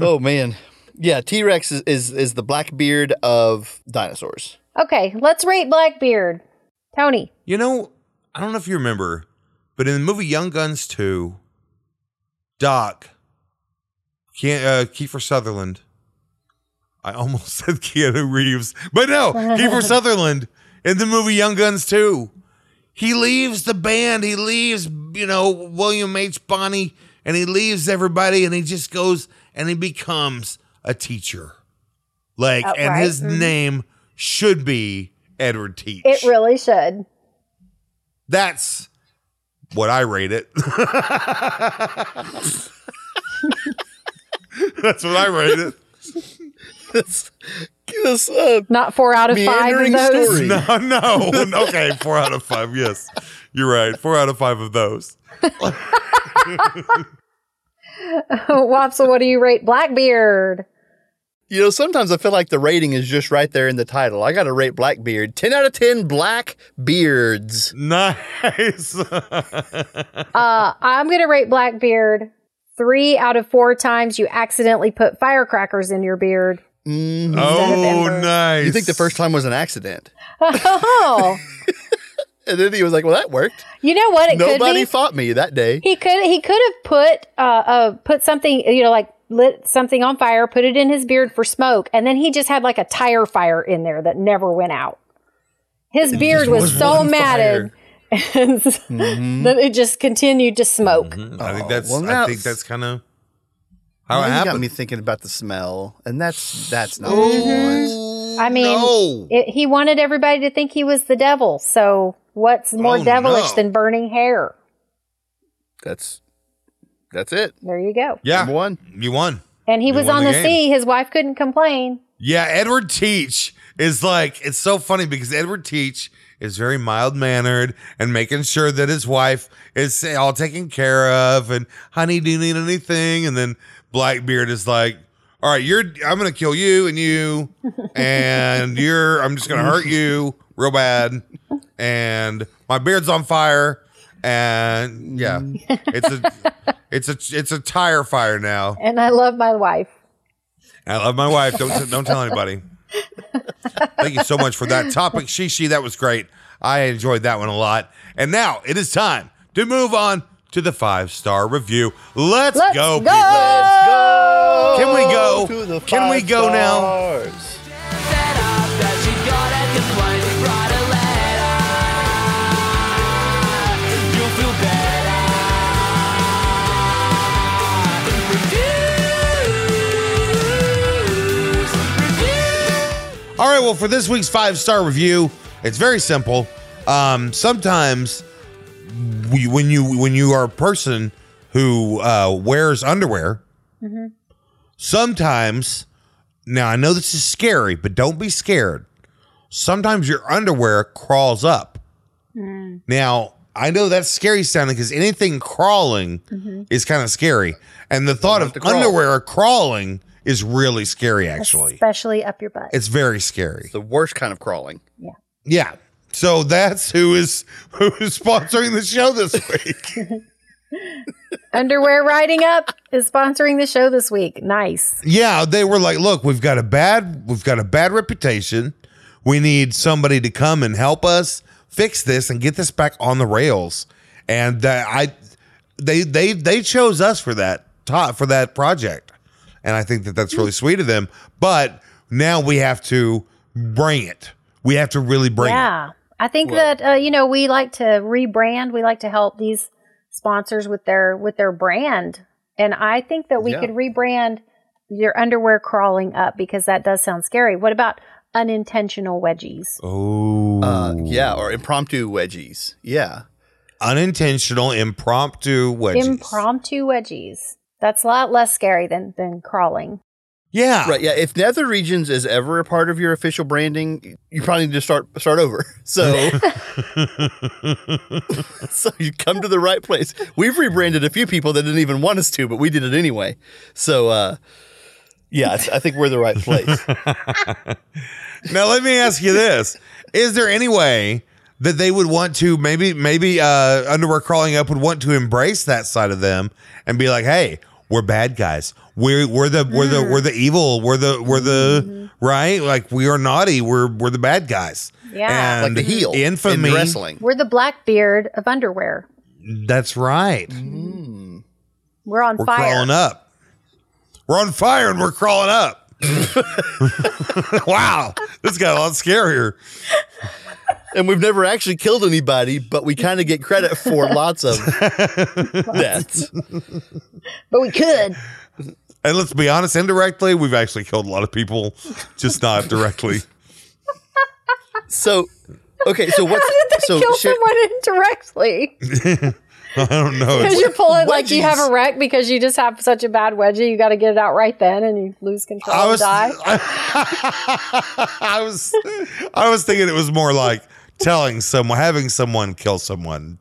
Oh, man. Yeah, T-Rex is, is, is the Blackbeard of dinosaurs. Okay, let's rate Blackbeard. Tony. You know, I don't know if you remember, but in the movie Young Guns two, Doc, Ke- uh, Kiefer Sutherland, I almost said Keanu Reeves, but no, Kiefer Sutherland in the movie Young Guns two, he leaves the band, he leaves, you know, William H. Bonney, and he leaves everybody, and he just goes and he becomes a teacher, like, oh, and right. his mm-hmm. name should be Edward Teach. It really should. That's what I rate it. That's what I rate it. That's, that's a not four out of five of those. Story. No, no. Okay, four out of five. Yes, you're right. Four out of five of those. Wopsle, what do you rate Blackbeard? You know, sometimes I feel like the rating is just right there in the title. I got to rate Blackbeard. ten out of ten Blackbeards. Nice. uh, I'm going to rate Blackbeard three out of four times you accidentally put firecrackers in your beard. Mm-hmm. Oh, nice. You think the first time was an accident? Oh. And then he was like, well, that worked. You know what? It Nobody could Nobody fought me that day. He could He could have put uh, uh, put something, you know, like lit something on fire, put it in his beard for smoke, and then he just had like a tire fire in there that never went out. His it beard was, was so matted mm-hmm. that it just continued to smoke. Mm-hmm. I think that's, oh, well, that's I think that's kind of how it happened. Got me thinking about the smell, and that's, that's not what he wants. I mean, no. it, he wanted everybody to think he was the devil, so... What's more oh, devilish no. than burning hair? That's that's it. There you go. Yeah. Number one. You won. And he you was on the, the sea. His wife couldn't complain. Yeah, Edward Teach is like, it's so funny because Edward Teach is very mild-mannered and making sure that his wife is all taken care of and, honey, do you need anything? And then Blackbeard is like, all right, you're, I'm going to kill you and you and you're, I'm just going to hurt you real bad. And my beard's on fire, and yeah, it's a, it's a, it's a tire fire now. And I love my wife. I love my wife. Don't, don't tell anybody. Thank you so much for that topic, Shishi. That was great. I enjoyed that one a lot. And now it is time to move on to the five star review. Let's, Let's go, go, people. Let's go. Can we go? To the five Can we go stars. now? All right, well, for this week's five-star review, it's very simple. Um, sometimes we, when you when you are a person who uh, wears underwear, mm-hmm. sometimes, now I know this is scary, but don't be scared. Sometimes your underwear crawls up. Mm. Now, I know that's scary sounding because anything crawling mm-hmm. is kind of scary. And the thought of crawl. underwear crawling is really scary, actually. Especially up your butt. It's very scary. It's the worst kind of crawling. Yeah. Yeah. So that's who is who is sponsoring the show this week. Underwear Riding Up is sponsoring the show this week. Nice. Yeah, they were like, "Look, we've got a bad we've got a bad reputation. We need somebody to come and help us fix this and get this back on the rails." And uh, I they they they chose us for that for that project. And I think that that's really sweet of them, but now we have to bring it. We have to really bring yeah. it. Yeah. I think well, that uh, you know, we like to rebrand. We like to help these sponsors with their with their brand, and I think that we yeah. could rebrand your underwear crawling up, because that does sound scary. What about unintentional wedgies? Oh, uh, yeah, or impromptu wedgies. Yeah, unintentional impromptu wedgies. Impromptu wedgies. That's a lot less scary than than crawling. Yeah, right. Yeah, if Nether Regions is ever a part of your official branding, you probably need to start start over. So, so you come to the right place. We've rebranded a few people that didn't even want us to, but we did it anyway. So, uh, yeah, I think we're the right place. Now, let me ask you this: is there any way that they would want to maybe maybe uh, Underwear Crawling Up would want to embrace that side of them and be like, "Hey, we're bad guys. We're we're the we're the we're the evil. We're the we're the mm-hmm. right. Like, we are naughty. We're we're the bad guys. Yeah, and like the heel infamy in wrestling. We're the Blackbeard of underwear. That's right. Mm. We're on we're fire. We're crawling up. We're on fire and we're crawling up. Wow, this got a lot scarier. And we've never actually killed anybody, but we kind of get credit for lots of deaths. But we could. And let's be honest, indirectly, we've actually killed a lot of people, just not directly. So, okay, so what's... How did they so kill sh- someone indirectly? I don't know. Because you pull it wedgies. Like you have a wreck because you just have such a bad wedgie, you got to get it out right then, and you lose control I was, and die. I, I, was, I was thinking it was more like... telling someone, having someone kill someone,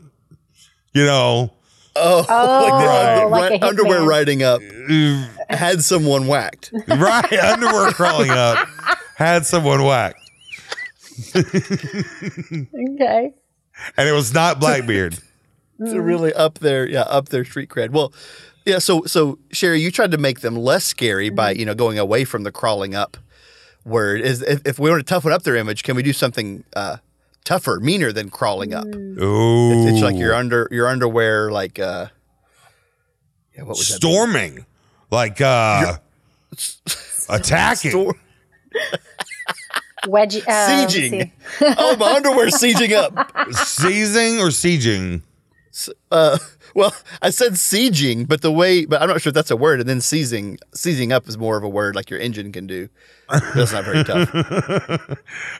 you know. Oh, oh like, right. like right. Underwear Riding Up had someone whacked. Right, Underwear Crawling Up had someone whacked. Okay. And it was not Blackbeard. So really up there, yeah, up their street cred. Well, yeah, so, so Sherry, you tried to make them less scary by, you know, going away from the crawling up word. Is If, if we want to toughen up their image, can we do something... Uh, tougher, meaner than crawling up? Ooh. It's, it's like your under your underwear, like uh, yeah, what was storming, that like uh, attacking, Storm- wedge, uh, sieging. Oh, my underwear sieging up, seizing or sieging. Uh, well, I said sieging, but the way, but I'm not sure if that's a word. And then seizing, seizing up is more of a word, like your engine can do. That's not very tough.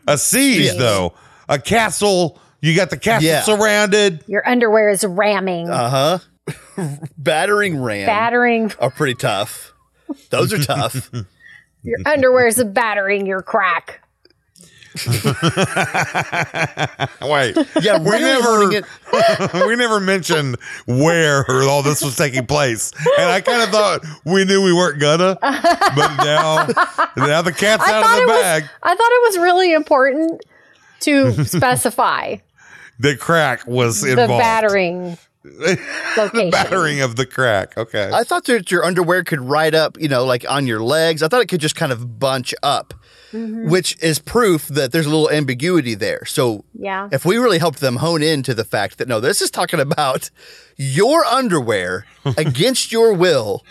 A siege, yes. though. A castle, you got the castle yeah. surrounded. Your underwear is ramming. Uh huh. Battering ram. Battering are pretty tough. Those are tough. Your underwear is battering your crack. Wait, yeah, we never we never mentioned where all this was taking place, and I kind of thought we knew we weren't gonna, but now now the cat's I out of the bag. Was, I thought it was really important to specify. The crack was involved. The battering The battering of the crack. Okay. I thought that your underwear could ride up, you know, like on your legs. I thought it could just kind of bunch up, mm-hmm. which is proof that there's a little ambiguity there. So yeah. if we really helped them hone into the fact that, no, this is talking about your underwear against your will,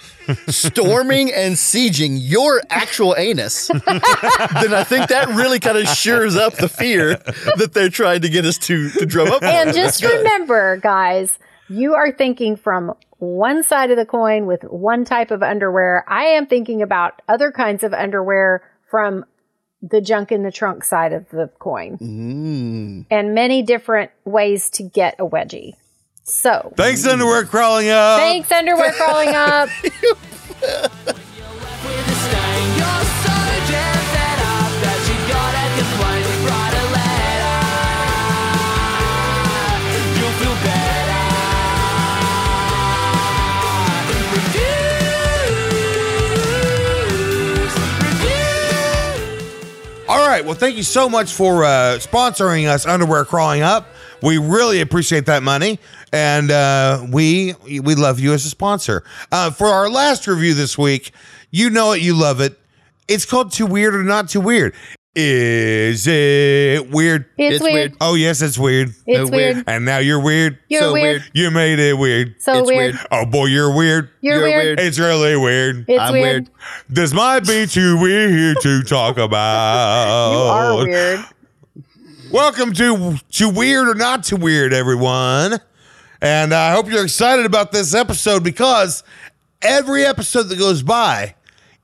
storming and sieging your actual anus, then I think that really kind of shores up the fear that they're trying to get us to, to drum up. And just remember, guys, you are thinking from one side of the coin with one type of underwear. I am thinking about other kinds of underwear from the junk in the trunk side of the coin. Mm. And many different ways to get a wedgie. So, thanks, mm. Underwear Crawling Up. Thanks, Underwear Crawling Up. All right, Well, thank you so much for uh, sponsoring us, Underwear Crawling Up. We really appreciate that money, and uh, we we love you as a sponsor. Uh, for our last review this week, you know it, you love it. It's called Too Weird or Not Too Weird. Is it weird? It's, it's weird. weird. Oh, yes, it's weird. It's weird. And now you're weird. You're so weird. weird. You made it weird. So it's weird. weird. Oh, boy, you're weird. You're, you're weird. It's really weird. It's I'm weird. weird. This might be too weird to talk about. You are weird. Welcome to Too Weird or Not Too Weird, everyone. And I hope you're excited about this episode, because every episode that goes by,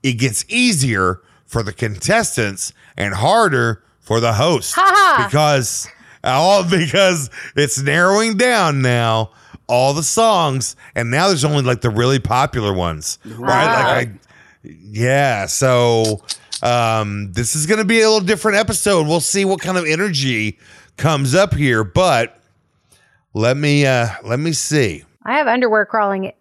it gets easier for the contestants and harder for the host. Ha-ha. Because all because it's narrowing down now all the songs, and now there's only like the really popular ones. Wow. Right? Like I, yeah, so um, this is going to be a little different episode. We'll see what kind of energy comes up here, but let me uh, let me see. I have underwear crawling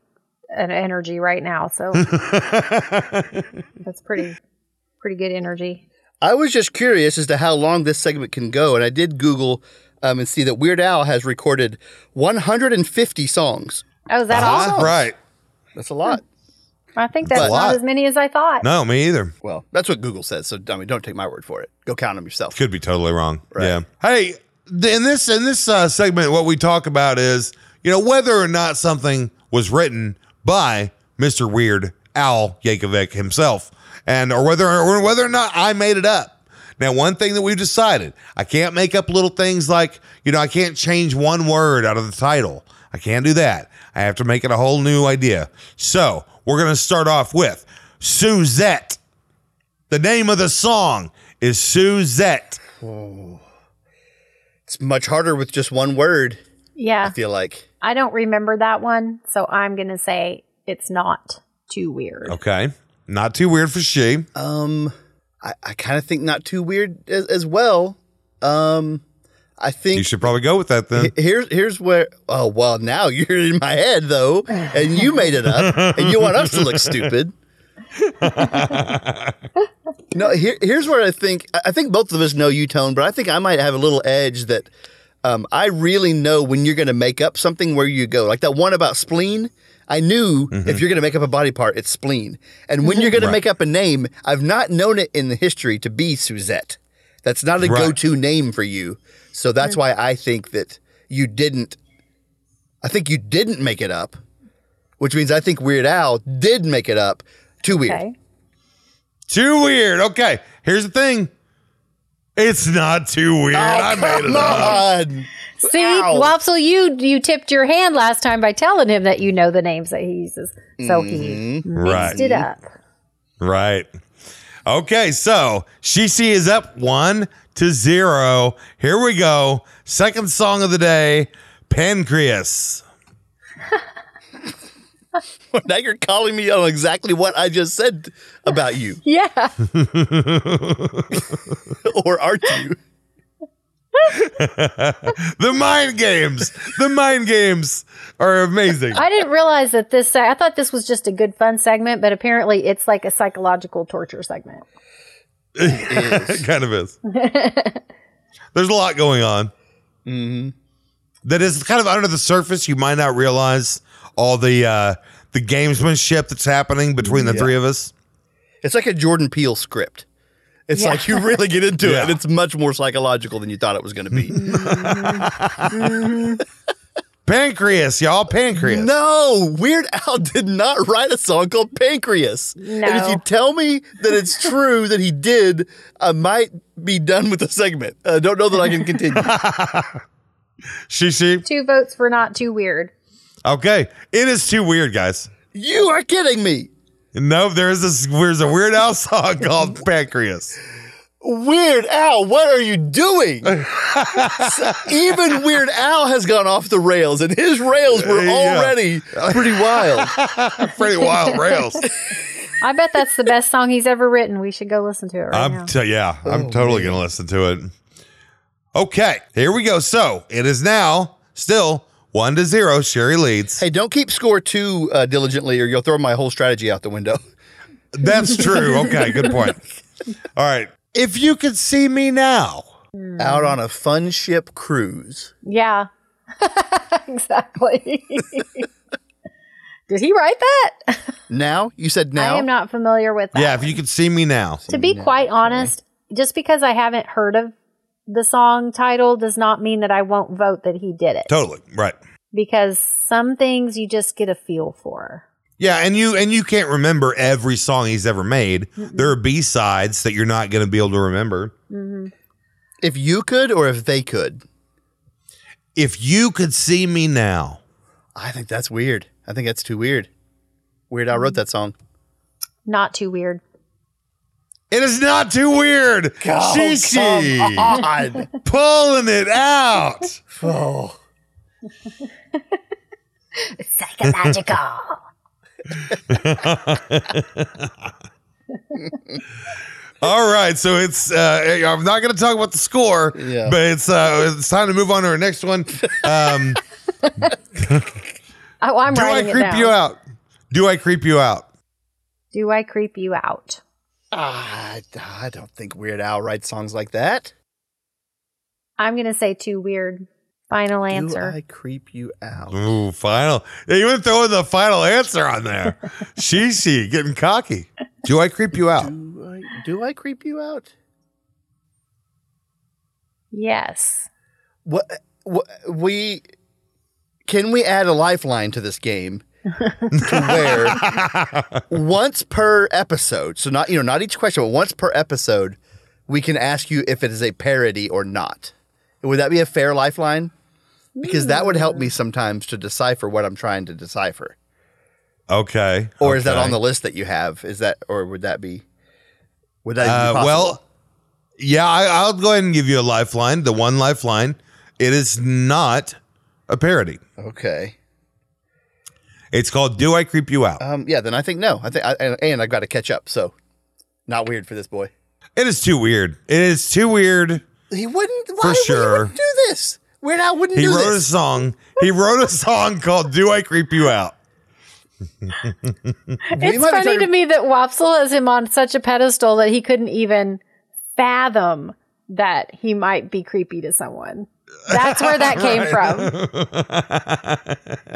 an energy right now, so that's pretty pretty good energy. I was just curious as to how long this segment can go, and I did Google um, and see that Weird Al has recorded one hundred fifty songs. Oh, is that uh-huh. all? That's right. That's a lot. I think that's, that's not as many as I thought. No, me either. Well, that's what Google says, so I mean, don't take my word for it. Go count them yourself. Could be totally wrong. Right. Yeah. Hey, in this in this uh, segment, what we talk about is, you know, whether or not something was written by Mister Weird Al Yankovic himself. And or whether or whether or not I made it up. Now, one thing that we've decided, I can't make up little things like, you know, I can't change one word out of the title. I can't do that. I have to make it a whole new idea. So we're going to start off with Suzette. The name of the song is Suzette. Whoa. It's much harder with just one word. Yeah. I feel like. I don't remember that one. So I'm going to say it's not too weird. Okay. Not too weird for she. Um, I, I kind of think not too weird as, as well. Um, I think you should probably go with that then. Here's here's where. Oh well, now you're in my head though, and you made it up, and you want us to look stupid. No, here, here's where I think I think both of us know you, Tone, but I think I might have a little edge that um, I really know when you're going to make up something where you go like that one about spleen. I knew mm-hmm. if you're going to make up a body part, it's spleen. And when you're going right. to make up a name, I've not known it in the history to be Suzette. That's not a right. go-to name for you. So that's why I think that you didn't, I think you didn't make it up, which means I think Weird Al did make it up. Too weird. Okay. Too weird. Okay. Here's the thing. It's not too weird. Oh, I made it up. On. See, Ow. Wopsle, you you tipped your hand last time by telling him that you know the names that he uses. So mm-hmm. he mixed right. it up. Right. Okay, so Shishi is up one to zero. Here we go. Second song of the day, Pancreas. Well, now you're calling me on exactly what I just said about you. Yeah. Or aren't you? The mind games. The mind games are amazing. I didn't realize that this, I thought this was just a good fun segment, but apparently it's like a psychological torture segment. It is. Kind of is. There's a lot going on. Mm-hmm. That is kind of under the surface. You might not realize all the uh, the gamesmanship that's happening between the yeah. three of us. It's like a Jordan Peele script. It's yeah. like you really get into yeah. it. It's much more psychological than you thought it was going to be. Mm-hmm. Pancreas, y'all. Pancreas. No, Weird Al did not write a song called Pancreas. No. And if you tell me that it's true that he did, I might be done with the segment. I uh, don't know that I can continue. Shishi. Two votes for not too weird. Okay. It is too weird, guys. You are kidding me. No, there's a, there's a Weird Al song called Pancreas. Weird Al, what are you doing? Even Weird Al has gone off the rails, and his rails were yeah. already pretty wild. Pretty wild rails. I bet that's the best song he's ever written. We should go listen to it right I'm now. T- yeah, I'm oh, totally going to listen to it. Okay, here we go. So it is now still One to zero, Sherry leads. Hey, don't keep score too uh, diligently or you'll throw my whole strategy out the window. That's true. Okay, good point. All right, If You Could See Me Now. Mm. Out on a fun ship cruise. Yeah. Exactly. Did he write that? Now? You said now? I am not familiar with that. Yeah, If You Could See Me Now. To be now, quite honest, okay. Just because I haven't heard of the song title does not mean that I won't vote that he did it. Totally. Right. Because some things you just get a feel for. Yeah, and you and you can't remember every song he's ever made. Mm-mm. There are B-sides that you're not going to be able to remember. Mm-hmm. If you could or if they could? If You Could See Me Now. I think that's weird. I think that's too weird. Weird Al wrote that song. Not too weird. It is not too weird. God, Shishi. Come on. Pulling it out. Oh. Psychological. All right, so it's uh I'm not gonna talk about the score, yeah. but it's uh it's time to move on to our next one. um oh, I'm do I creep you out do I creep you out do I creep you out uh, I don't think Weird Al writes songs like that. I'm gonna say too weird. Final answer. Do I creep you out? Ooh, final. Yeah, you were throwing the final answer on there. Shishi, getting cocky. Do I creep you out? Do I, do I creep you out? Yes. What, what? We can we add a lifeline to this game to where once per episode, so not you know not each question, but once per episode, we can ask you if it is a parody or not. Would that be a fair lifeline? Because that would help me sometimes to decipher what I'm trying to decipher. Okay. Or okay. Is that on the list that you have? Is that, or would that be, would that uh, be possible? Well, yeah, I, I'll go ahead and give you a lifeline, the one lifeline. It is not a parody. Okay. It's called Do I Creep You Out? Um, yeah, then I think no. I think, I, and, and I've got to catch up, so not weird for this boy. It is too weird. It is too weird. He wouldn't. Why For sure. Would he wouldn't do this? Weird Al wouldn't he do this. He wrote a song. He wrote a song called "Do I Creep You Out." It's funny talking- to me that Wopsle is him on such a pedestal that he couldn't even fathom that he might be creepy to someone. That's where that came from.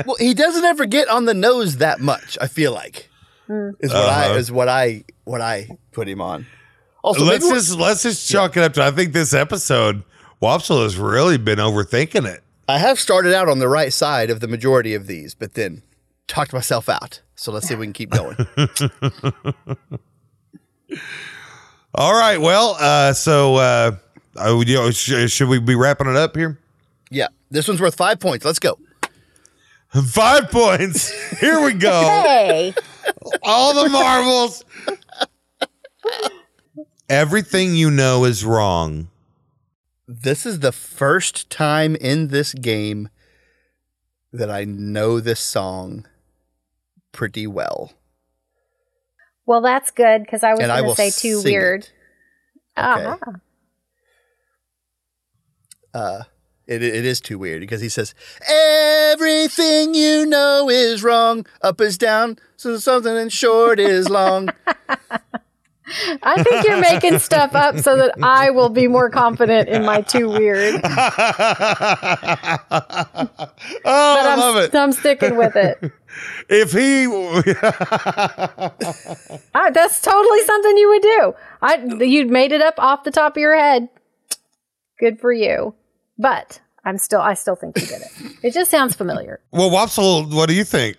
Well, he doesn't ever get on the nose that much. I feel like mm. is what uh-huh. I is what I what I put him on. Also, let's just let's just chalk yeah. it up to I think this episode, Wopsle has really been overthinking it. I have started out on the right side of the majority of these, but then talked myself out. So let's see if we can keep going. All right. Well, uh, so uh, you know, sh- should we be wrapping it up here? Yeah. This one's worth five points. Let's go. Five points. Here we go. Hey. All the marbles. Everything you know is wrong. This is the first time in this game that I know this song pretty well. Well, that's good, because I was going to say too weird. It. Okay. Uh-huh. Uh, it, it is too weird, because he says, everything you know is wrong. Up is down, so something and short is long. I think you're making stuff up so that I will be more confident in my too weird. Oh, I love it. I'm sticking with it. If he... I, that's totally something you would do. I You'd made it up off the top of your head. Good for you. But I'm still, I still think you did it. It just sounds familiar. Well, Wopsle, what do you think?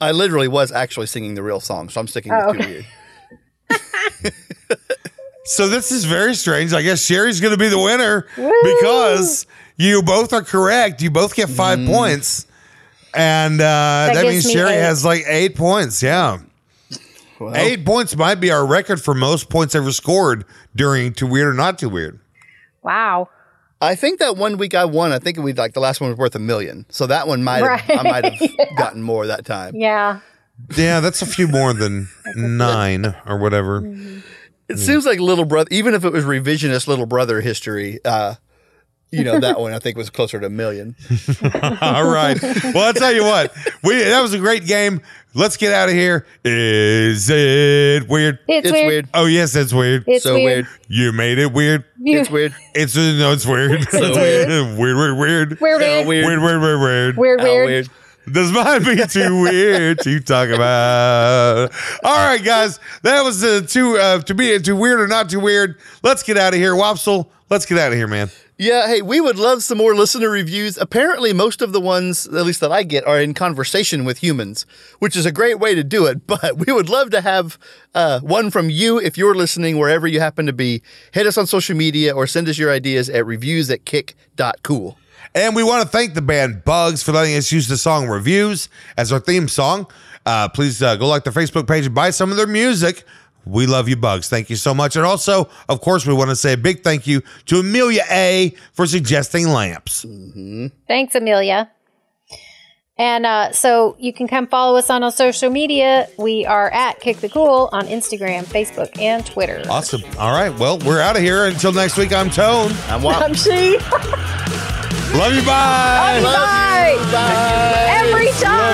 I literally was actually singing the real song, so I'm sticking oh, with okay. too weird. So this is very strange. I guess Sherry's going to be the winner. Woo! Because you both are correct. You both get five mm. points. And uh, that, that means Sherry eight. has like eight points. Yeah. Well, eight points might be our record for most points ever scored during Too Weird or Not Too Weird. Wow. I think that one week I won, I think we like the last one was worth a million. So that one might right. have, I might have yeah. gotten more that time. Yeah. Yeah, that's a few more than nine or whatever. Mm-hmm. It seems like Little Brother, even if it was revisionist Little Brother history, uh, you know, that one I think was closer to a million. All right. Well, I'll tell you what, we that was a great game. Let's get out of here. Is it weird? It's, it's weird. weird. Oh, yes, it's weird. It's so weird. weird. You made it weird. You. It's weird. It's no, it's weird. It's so weird. Weird, weird, weird. Weird, weird, weird, weird, weird, weird. Weird, weird. weird. This might be too weird to talk about. All right, guys, that was uh, too uh, to be too weird or not too weird. Let's get out of here, Wopsle. Let's get out of here, man. Yeah, hey, we would love some more listener reviews. Apparently, most of the ones, at least that I get, are in conversation with humans, which is a great way to do it. But we would love to have uh, one from you if you're listening, wherever you happen to be. Hit us on social media or send us your ideas at reviews at kick dot cool. And we want to thank the band Bugs for letting us use the song Reviews as our theme song. Uh, please uh, go like their Facebook page and buy some of their music. We love you, Bugs. Thank you so much. And also, of course, we want to say a big thank you to Amelia A. for suggesting lamps. Mm-hmm. Thanks, Amelia. And uh, so you can come follow us on our social media. We are at Kick the Cool on Instagram, Facebook, and Twitter. Awesome. All right. Well, we're out of here. Until next week, I'm Tone. I'm Wop. I'm She. Love you, bye. Love, Love you, bye. Every time.